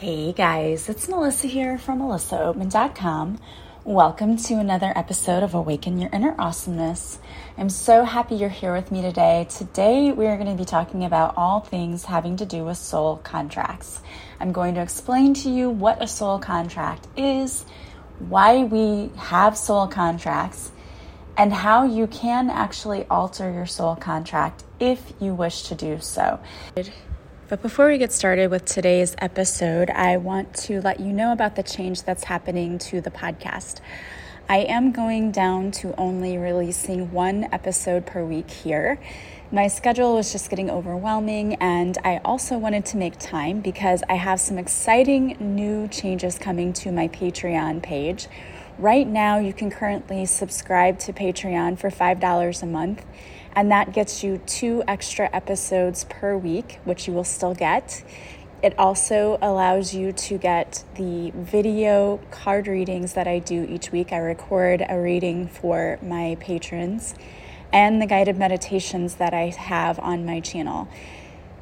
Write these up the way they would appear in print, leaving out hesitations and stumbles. Hey guys, it's Melissa here from MelissaOatman.com. Welcome to another episode of Awaken Your Inner Awesomeness. I'm so happy you're here with me today. Today we are going to be talking about all things having to do with soul contracts. I'm going to explain to you what a soul contract is, why we have soul contracts, and how you can actually alter your soul contract if you wish to do so. But before we get started with today's episode, I want to let you know about the change that's happening to the podcast. I am going down to only releasing one episode per week here. My schedule was just getting overwhelming, and I also wanted to make time because I have some exciting new changes coming to my Patreon page. Right now, you can currently subscribe to Patreon for $5 a month, and that gets you 2 extra episodes per week, which you will still get. It also allows you to get the video card readings that I do each week. I record a reading for my patrons and the guided meditations that I have on my channel.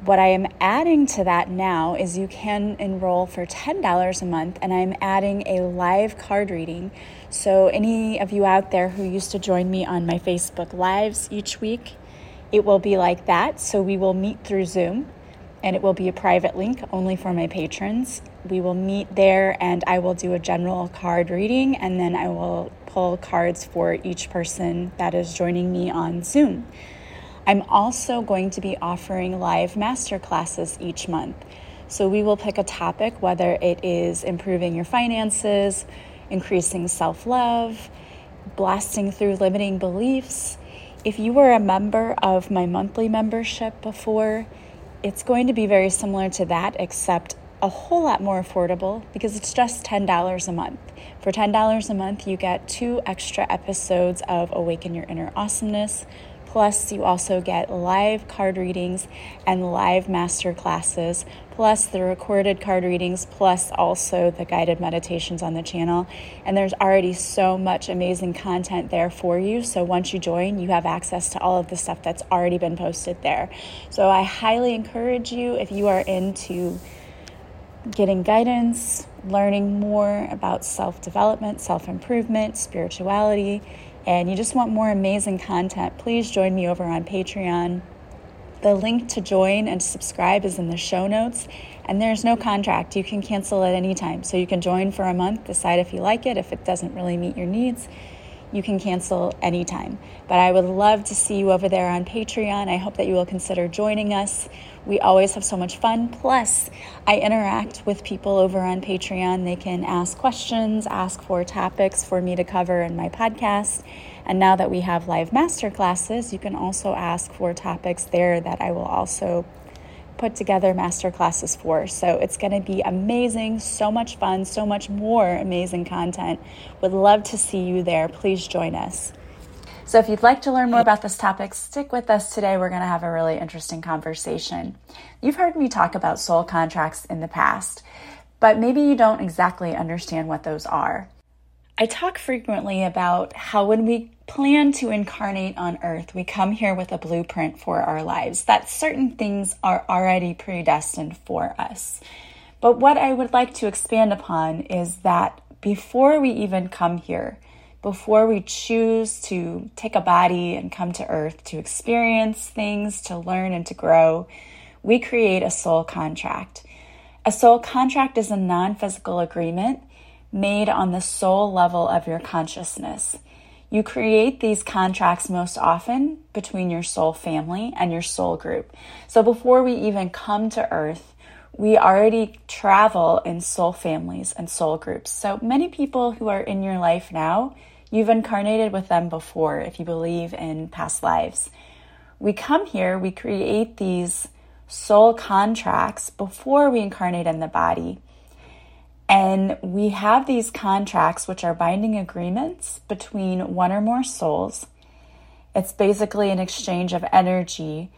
What I am adding to that now is you can enroll for $10 a month, and I'm adding a live card reading. So any of you out there who used to join me on my Facebook Lives each week, it will be like that. So we will meet through Zoom, and it will be a private link only for my patrons. We will meet there, and I will do a general card reading, and then I will pull cards for each person that is joining me on Zoom. I'm also going to be offering live masterclasses each month. So we will pick a topic, whether it is improving your finances, increasing self-love, blasting through limiting beliefs. If you were a member of my monthly membership before, it's going to be very similar to that, except a whole lot more affordable because it's just $10 a month. For $10 a month, you get 2 extra episodes of Awaken Your Inner Awesomeness. Plus, you also get live card readings and live master classes, plus the recorded card readings, plus also the guided meditations on the channel. And there's already so much amazing content there for you. So once you join, you have access to all of the stuff that's already been posted there. So I highly encourage you, if you are into getting guidance, learning more about self-development, self-improvement, spirituality, and you just want more amazing content, please join me over on Patreon. The link to join and subscribe is in the show notes, and there's no contract. You can cancel at any time. So you can join for a month, decide if you like it. If it doesn't really meet your needs, you can cancel anytime. But I would love to see you over there on Patreon. I hope that you will consider joining us. We always have so much fun. Plus, I interact with people over on Patreon. They can ask questions, ask for topics for me to cover in my podcast. And now that we have live masterclasses, you can also ask for topics there that I will also put together masterclasses for. So it's going to be amazing, so much fun, so much more amazing content. Would love to see you there. Please join us. So if you'd like to learn more about this topic, stick with us today. We're going to have a really interesting conversation. You've heard me talk about soul contracts in the past, but maybe you don't exactly understand what those are. I talk frequently about how when we plan to incarnate on earth, we come here with a blueprint for our lives, that certain things are already predestined for us. But what I would like to expand upon is that before we even come here, before we choose to take a body and come to earth to experience things, to learn and to grow, we create a soul contract. A soul contract is a non-physical agreement made on the soul level of your consciousness. You create these contracts most often between your soul family and your soul group. So before we even come to earth, we already travel in soul families and soul groups. So many people who are in your life now, you've incarnated with them before, if you believe in past lives. We come here, we create these soul contracts before we incarnate in the body. And we have these contracts, which are binding agreements between one or more souls. It's basically an exchange of energy.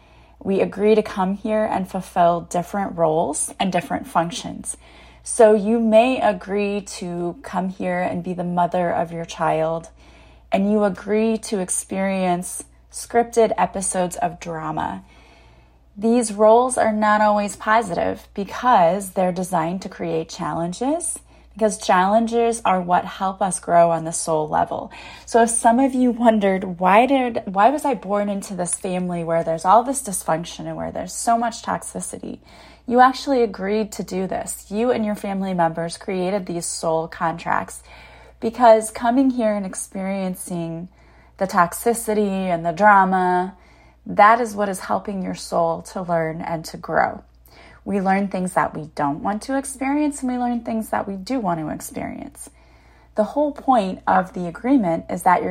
We agree to come here and fulfill different roles and different functions. So you may agree to come here and be the mother of your child, and you agree to experience scripted episodes of drama. These roles are not always positive because they're designed to create challenges, because challenges are what help us grow on the soul level. So if some of you wondered, why was I born into this family where there's all this dysfunction and where there's so much toxicity? You actually agreed to do this. You and your family members created these soul contracts because coming here and experiencing the toxicity and the drama, that is what is helping your soul to learn and to grow. We learn things that we don't want to experience, and we learn things that we do want to experience. The whole point of the agreement is that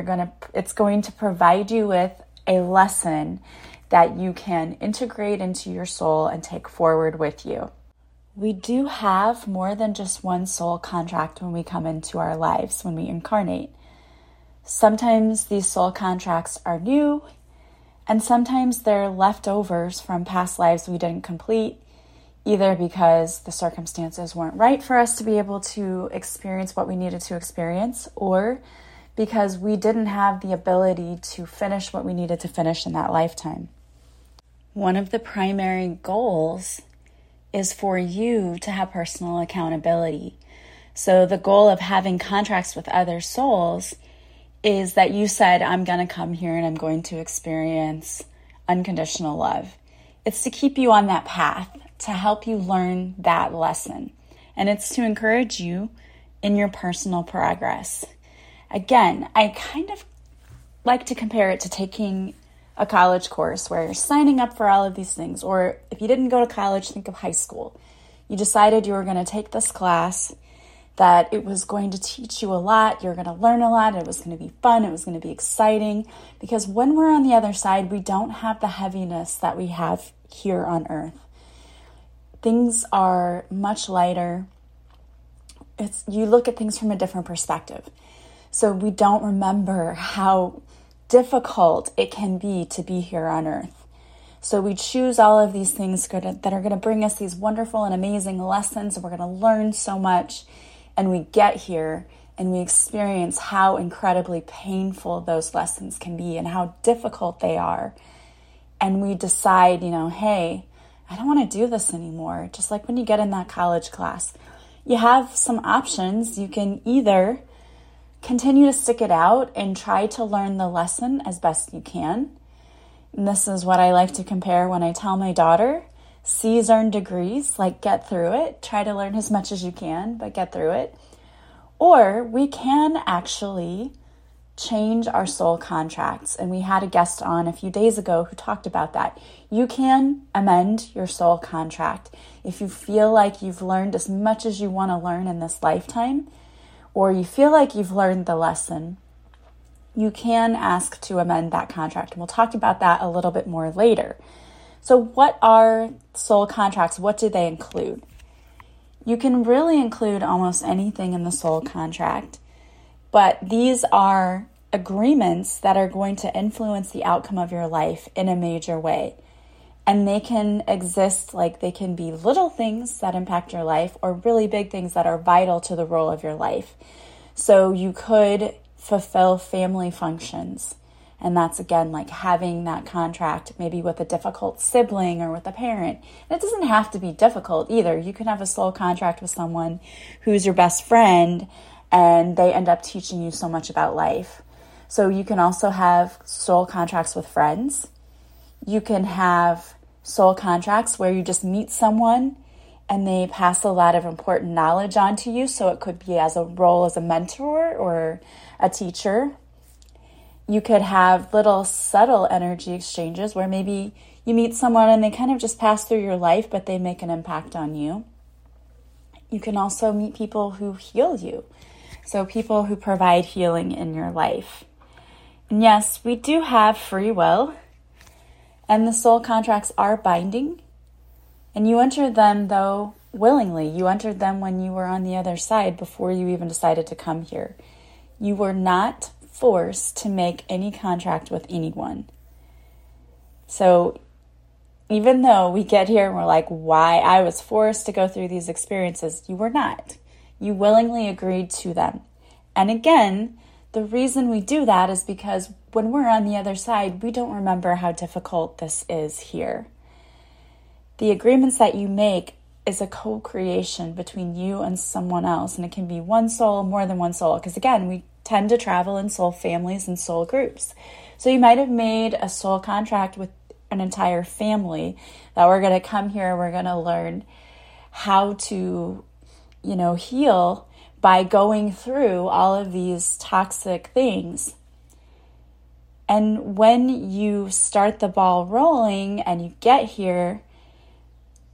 it's going to provide you with a lesson that you can integrate into your soul and take forward with you. We do have more than just one soul contract when we come into our lives, when we incarnate. Sometimes these soul contracts are new, and sometimes they're leftovers from past lives we didn't complete, either because the circumstances weren't right for us to be able to experience what we needed to experience, or because we didn't have the ability to finish what we needed to finish in that lifetime. One of the primary goals is for you to have personal accountability. So the goal of having contracts with other souls is that you said, I'm going to come here and I'm going to experience unconditional love. It's to keep you on that path, to help you learn that lesson. And it's to encourage you in your personal progress. Again, I kind of like to compare it to taking a college course where you're signing up for all of these things. Or if you didn't go to college, think of high school. You decided you were going to take this class, that it was going to teach you a lot, you're going to learn a lot, it was going to be fun, it was going to be exciting. Because when we're on the other side, we don't have the heaviness that we have here on earth. Things are much lighter. You look at things from a different perspective. So we don't remember how difficult it can be to be here on earth. So we choose all of these things that are going to bring us these wonderful and amazing lessons, and we're going to learn so much. And we get here and we experience how incredibly painful those lessons can be and how difficult they are. And we decide, hey, I don't want to do this anymore. Just like when you get in that college class, you have some options. You can either continue to stick it out and try to learn the lesson as best you can. And this is what I like to compare when I tell my daughter, C's earn degrees, like get through it, try to learn as much as you can, but get through it. Or we can actually change our soul contracts. And we had a guest on a few days ago who talked about that. You can amend your soul contract. If you feel like you've learned as much as you want to learn in this lifetime, or you feel like you've learned the lesson, you can ask to amend that contract. And we'll talk about that a little bit more later. So what are soul contracts? What do they include? You can really include almost anything in the soul contract. But these are agreements that are going to influence the outcome of your life in a major way. And they can exist, like they can be little things that impact your life or really big things that are vital to the role of your life. So you could fulfill family functions. And that's, again, like having that contract maybe with a difficult sibling or with a parent. And it doesn't have to be difficult either. You can have a soul contract with someone who's your best friend, and they end up teaching you so much about life. So you can also have soul contracts with friends. You can have soul contracts where you just meet someone and they pass a lot of important knowledge on to you. So it could be as a role as a mentor or a teacher. You could have little subtle energy exchanges where maybe you meet someone and they kind of just pass through your life, but they make an impact on you. You can also meet people who heal you. So people who provide healing in your life. And yes, we do have free will, and the soul contracts are binding. And you entered them, though, willingly. You entered them when you were on the other side before you even decided to come here. You were not forced to make any contract with anyone. So even though we get here and we're like, why? I was forced to go through these experiences. You were not. You willingly agreed to them. And again, the reason we do that is because when we're on the other side, we don't remember how difficult this is here. The agreements that you make is a co-creation between you and someone else, and it can be one soul, more than one soul, because again, we tend to travel in soul families and soul groups. So you might have made a soul contract with an entire family that we're going to come here, we're going to learn how to, heal by going through all of these toxic things. And when you start the ball rolling and you get here,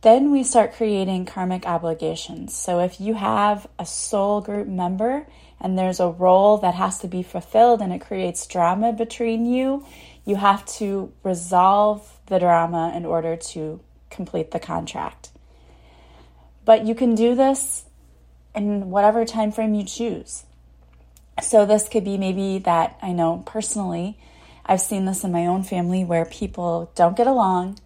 then we start creating karmic obligations. So if you have a soul group member and there's a role that has to be fulfilled and it creates drama between you, you have to resolve the drama in order to complete the contract. But you can do this in whatever time frame you choose. So this could be maybe that, I know personally, I've seen this in my own family where people don't get along,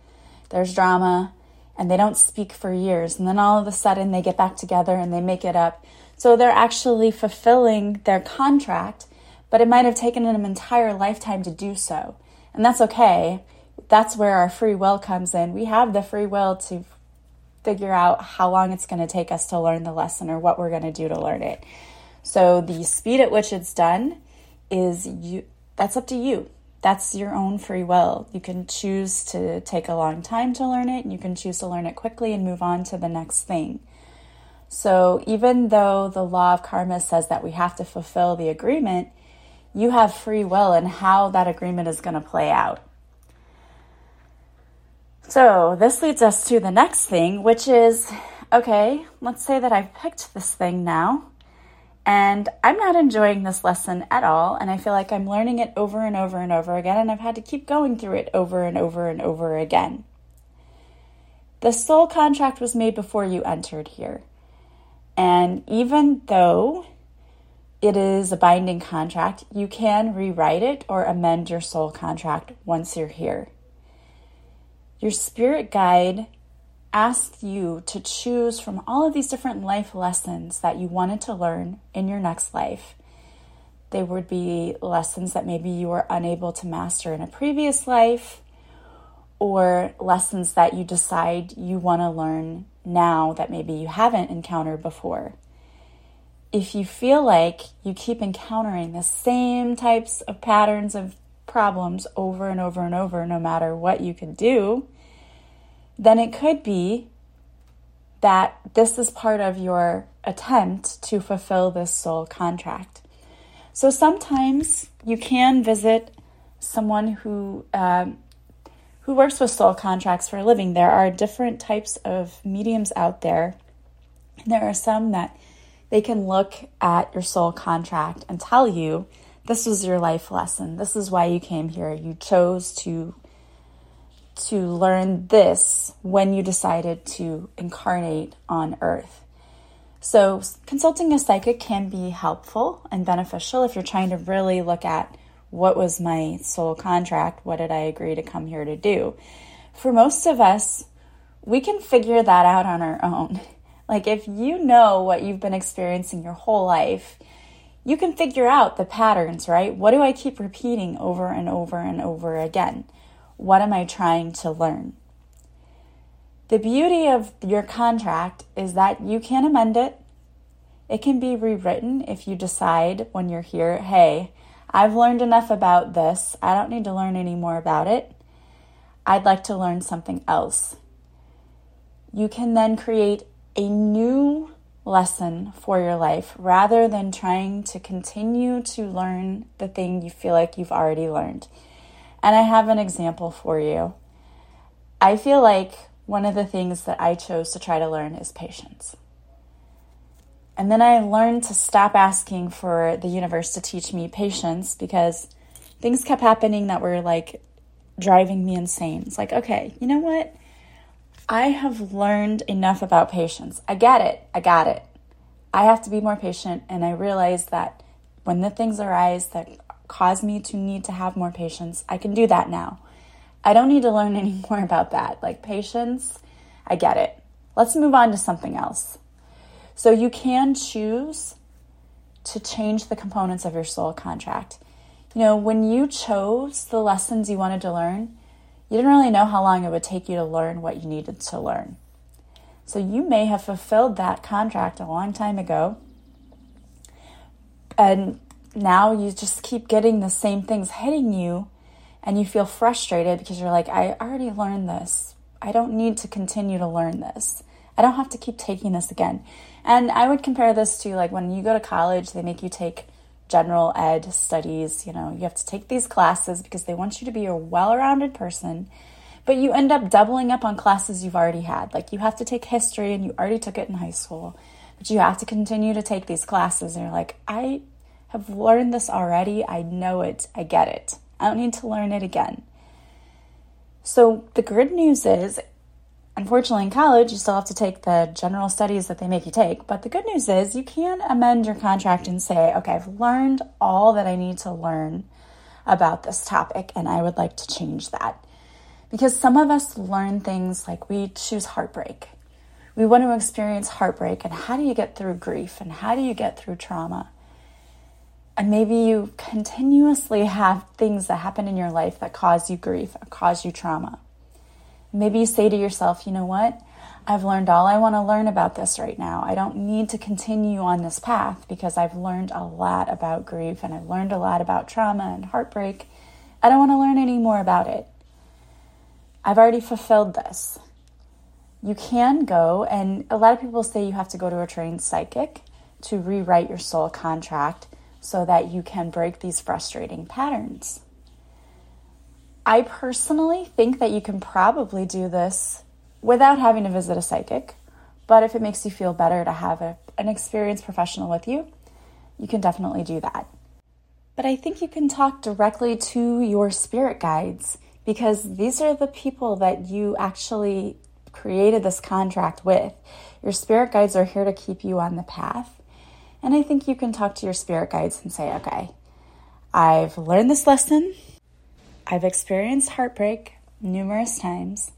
there's drama, and they don't speak for years. And then all of a sudden they get back together and they make it up. So they're actually fulfilling their contract, but it might have taken them an entire lifetime to do so. And that's okay. That's where our free will comes in. We have the free will to figure out how long it's going to take us to learn the lesson or what we're going to do to learn it. So the speed at which it's done is you. That's up to you. That's your own free will. You can choose to take a long time to learn it, and you can choose to learn it quickly and move on to the next thing. So even though the law of karma says that we have to fulfill the agreement, you have free will in how that agreement is going to play out. So this leads us to the next thing, which is, okay, let's say that I've picked this thing now, and I'm not enjoying this lesson at all, and I feel like I'm learning it over and over and over again, and I've had to keep going through it over and over and over again. The soul contract was made before you entered here, and even though it is a binding contract, you can rewrite it or amend your soul contract once you're here. Your spirit guide asked you to choose from all of these different life lessons that you wanted to learn in your next life. They would be lessons that maybe you were unable to master in a previous life, or lessons that you decide you want to learn now that maybe you haven't encountered before. If you feel like you keep encountering the same types of patterns of problems over and over and over, no matter what you can do, then it could be that this is part of your attempt to fulfill this soul contract. So sometimes you can visit someone who works with soul contracts for a living. There are different types of mediums out there, and there are some that they can look at your soul contract and tell you, this was your life lesson. This is why you came here. You chose to learn this when you decided to incarnate on Earth. So consulting a psychic can be helpful and beneficial if you're trying to really look at what was my soul contract, what did I agree to come here to do. For most of us, we can figure that out on our own. Like if you know what you've been experiencing your whole life, you can figure out the patterns, right? What do I keep repeating over and over and over again? What am I trying to learn? The beauty of your contract is that you can amend it. It can be rewritten if you decide when you're here, hey, I've learned enough about this. I don't need to learn any more about it. I'd like to learn something else. You can then create a new lesson for your life rather than trying to continue to learn the thing you feel like you've already learned. And I have an example for you. I feel like one of the things that I chose to try to learn is patience. And then I learned to stop asking for the universe to teach me patience because things kept happening that were like driving me insane. It's like, okay, you know what? I have learned enough about patience. I get it. I got it. I have to be more patient, and I realize that when the things arise that cause me to need to have more patience, I can do that now. I don't need to learn any more about that. Like patience, I get it. Let's move on to something else. So you can choose to change the components of your soul contract. When you chose the lessons you wanted to learn, you You didn't really know how long it would take you to learn what you needed to learn. So you may have fulfilled that contract a long time ago, and now you just keep getting the same things hitting you, and you feel frustrated because you're like, I already learned this. I don't need to continue to learn this. I don't have to keep taking this again. And I would compare this to like when you go to college, they make you take general ed studies. You know, you have to take these classes because they want you to be a well-rounded person, but you end up doubling up on classes you've already had. Like you have to take history and you already took it in high school, but you have to continue to take these classes. And you're like, I have learned this already. I know it. I get it. I don't need to learn it again. So the good news is, unfortunately in college, you still have to take the general studies that they make you take. But the good news is you can amend your contract and say, okay, I've learned all that I need to learn about this topic, and I would like to change that. Because some of us learn things like we choose heartbreak. We want to experience heartbreak, and how do you get through grief, and how do you get through trauma? And maybe you continuously have things that happen in your life that cause you grief or cause you trauma. Maybe you say to yourself, you know what? I've learned all I want to learn about this right now. I don't need to continue on this path because I've learned a lot about grief and I've learned a lot about trauma and heartbreak. I don't want to learn any more about it. I've already fulfilled this. You can go, and a lot of people say you have to go to a trained psychic to rewrite your soul contract, so that you can break these frustrating patterns. I personally think that you can probably do this without having to visit a psychic, but if it makes you feel better to have an experienced professional with you, you can definitely do that. But I think you can talk directly to your spirit guides, because these are the people that you actually created this contract with. Your spirit guides are here to keep you on the path. And I think you can talk to your spirit guides and say, okay, I've learned this lesson. I've experienced heartbreak numerous times.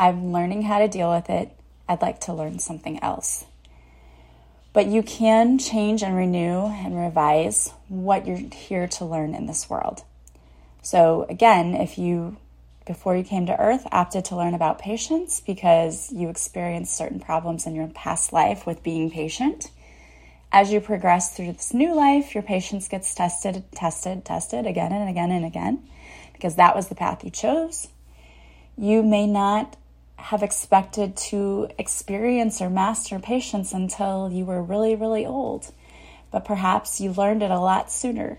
I'm learning how to deal with it. I'd like to learn something else. But you can change and renew and revise what you're here to learn in this world. So again, if you, before you came to Earth, opted to learn about patience because you experienced certain problems in your past life with being patient, as you progress through this new life, your patience gets tested again and again and again, because that was the path you chose. You may not have expected to experience or master patience until you were really, really old, but perhaps you learned it a lot sooner.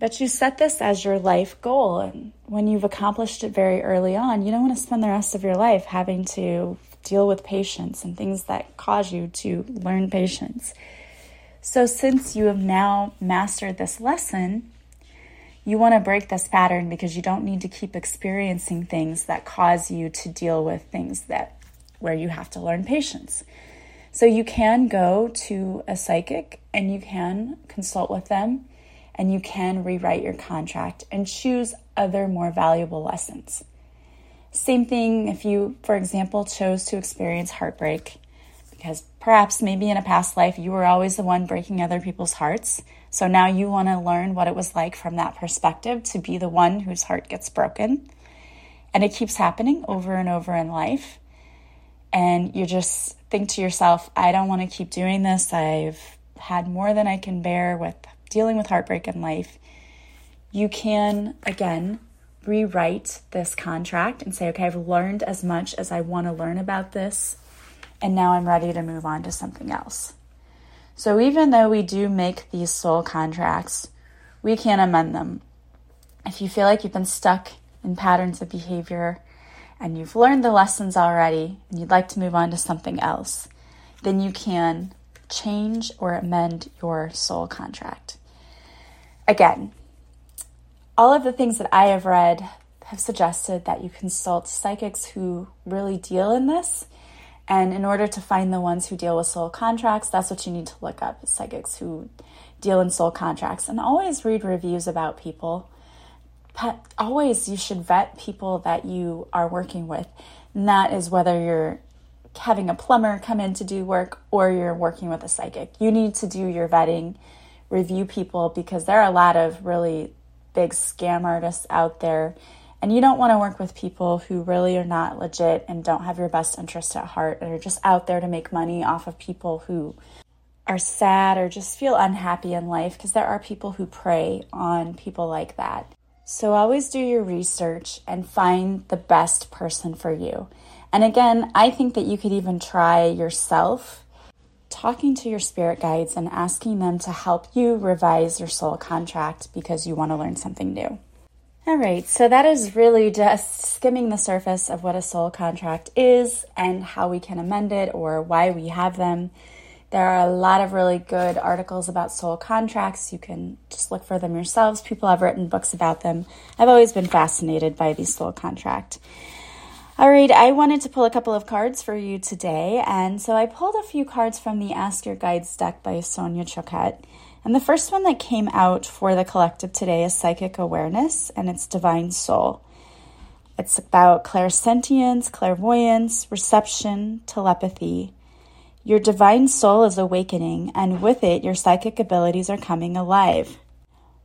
But you set this as your life goal, and when you've accomplished it very early on, you don't want to spend the rest of your life having to deal with patience and things that cause you to learn patience. So since you have now mastered this lesson, you want to break this pattern because you don't need to keep experiencing things that cause you to deal with things that where you have to learn patience. So you can go to a psychic and you can consult with them and you can rewrite your contract and choose other more valuable lessons. Same thing if you, for example, chose to experience heartbreak. Because perhaps maybe in a past life, you were always the one breaking other people's hearts. So now you want to learn what it was like from that perspective to be the one whose heart gets broken. And it keeps happening over and over in life. And you just think to yourself, I don't want to keep doing this. I've had more than I can bear with dealing with heartbreak in life. You can, again, rewrite this contract and say, okay, I've learned as much as I want to learn about this. And now I'm ready to move on to something else. So even though we do make these soul contracts, we can amend them. If you feel like you've been stuck in patterns of behavior and you've learned the lessons already and you'd like to move on to something else, then you can change or amend your soul contract. Again, all of the things that I have read have suggested that you consult psychics who really deal in this. And in order to find the ones who deal with soul contracts, that's what you need to look up, psychics who deal in soul contracts. And always read reviews about people. Always you should vet people that you are working with. And that is whether you're having a plumber come in to do work or you're working with a psychic. You need to do your vetting, review people, because there are a lot of really big scam artists out there And you don't want to work with people who really are not legit and don't have your best interest at heart and are just out there to make money off of people who are sad or just feel unhappy in life, because there are people who prey on people like that. So always do your research and find the best person for you. And again, I think that you could even try yourself talking to your spirit guides and asking them to help you revise your soul contract because you want to learn something new. All right, so that is really just skimming the surface of what a soul contract is and how we can amend it or why we have them. There are a lot of really good articles about soul contracts. You can just look for them yourselves. People have written books about them. I've always been fascinated by the soul contract. All right, I wanted to pull a couple of cards for you today, and so I pulled a few cards from the Ask Your Guides deck by Sonia Choquette. And the first one that came out for the collective today is Psychic Awareness, and it's Divine Soul. It's about clairsentience, clairvoyance, reception, telepathy. Your divine soul is awakening, and with it, your psychic abilities are coming alive.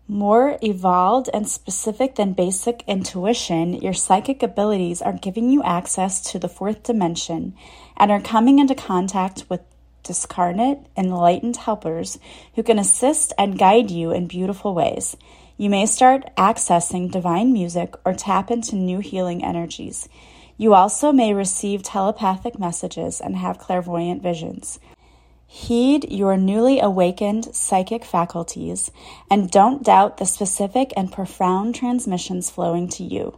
More evolved and specific than basic intuition, your psychic abilities are giving you access to the fourth dimension and are coming into contact with discarnate, enlightened helpers who can assist and guide you in beautiful ways. You may start accessing divine music or tap into new healing energies. You also may receive telepathic messages and have clairvoyant visions. Heed your newly awakened psychic faculties and don't doubt the specific and profound transmissions flowing to you.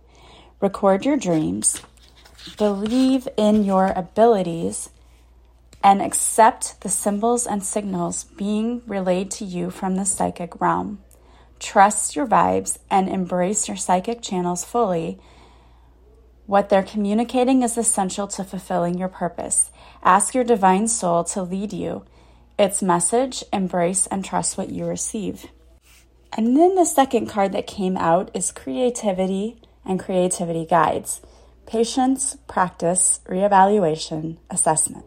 Record your dreams, believe in your abilities, and accept the symbols and signals being relayed to you from the psychic realm. Trust your vibes and embrace your psychic channels fully. What they're communicating is essential to fulfilling your purpose. Ask your divine soul to lead you, its message, embrace, and trust what you receive. And then the second card that came out is Creativity and Creativity Guides. Patience, practice, reevaluation, assessment.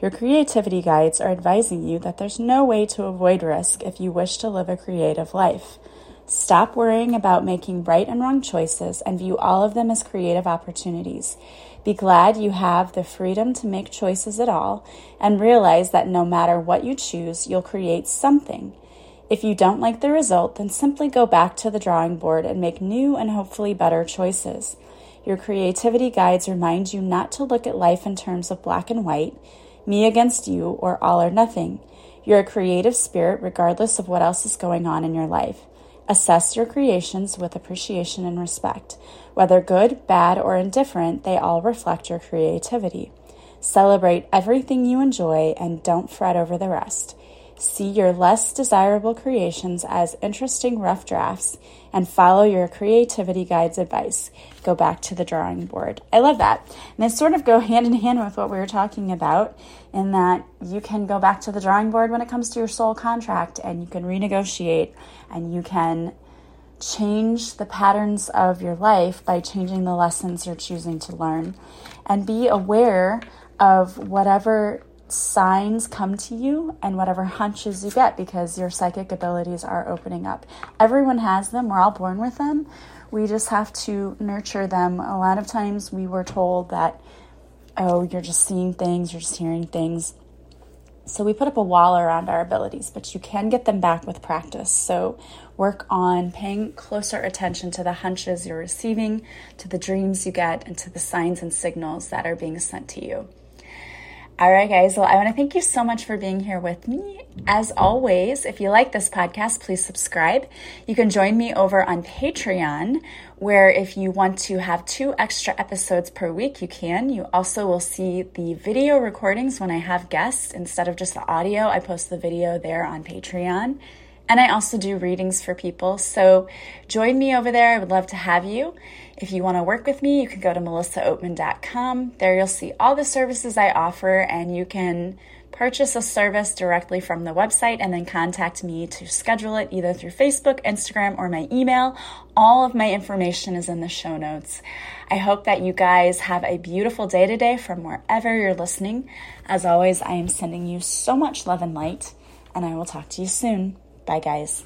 Your creativity guides are advising you that there's no way to avoid risk if you wish to live a creative life. Stop worrying about making right and wrong choices and view all of them as creative opportunities. Be glad you have the freedom to make choices at all and realize that no matter what you choose, you'll create something. If you don't like the result, then simply go back to the drawing board and make new and hopefully better choices. Your creativity guides remind you not to look at life in terms of black and white, me against you, or all or nothing. You're a creative spirit regardless of what else is going on in your life. Assess your creations with appreciation and respect. Whether good, bad, or indifferent, they all reflect your creativity. Celebrate everything you enjoy and don't fret over the rest. See your less desirable creations as interesting rough drafts and follow your creativity guide's advice. Go back to the drawing board. I love that. And they sort of go hand in hand with what we were talking about, in that you can go back to the drawing board when it comes to your soul contract, and you can renegotiate and you can change the patterns of your life by changing the lessons you're choosing to learn. And be aware of whatever signs come to you and whatever hunches you get, because your psychic abilities are opening up. Everyone has them. We're all born with them. We just have to nurture them. A lot of times we were told that, oh, you're just seeing things, you're just hearing things. So we put up a wall around our abilities, but you can get them back with practice. So work on paying closer attention to the hunches you're receiving, to the dreams you get, and to the signs and signals that are being sent to you. All right, guys. Well, I want to thank you so much for being here with me. As always, if you like this podcast, please subscribe. You can join me over on Patreon, where if you want to have 2 extra episodes per week, you can. You also will see the video recordings when I have guests. Instead of just the audio, I post the video there on Patreon. And I also do readings for people. So join me over there. I would love to have you. If you want to work with me, you can go to MelissaOatman.com. There you'll see all the services I offer, and you can purchase a service directly from the website and then contact me to schedule it either through Facebook, Instagram, or my email. All of my information is in the show notes. I hope that you guys have a beautiful day today from wherever you're listening. As always, I am sending you so much love and light, and I will talk to you soon. Bye, guys.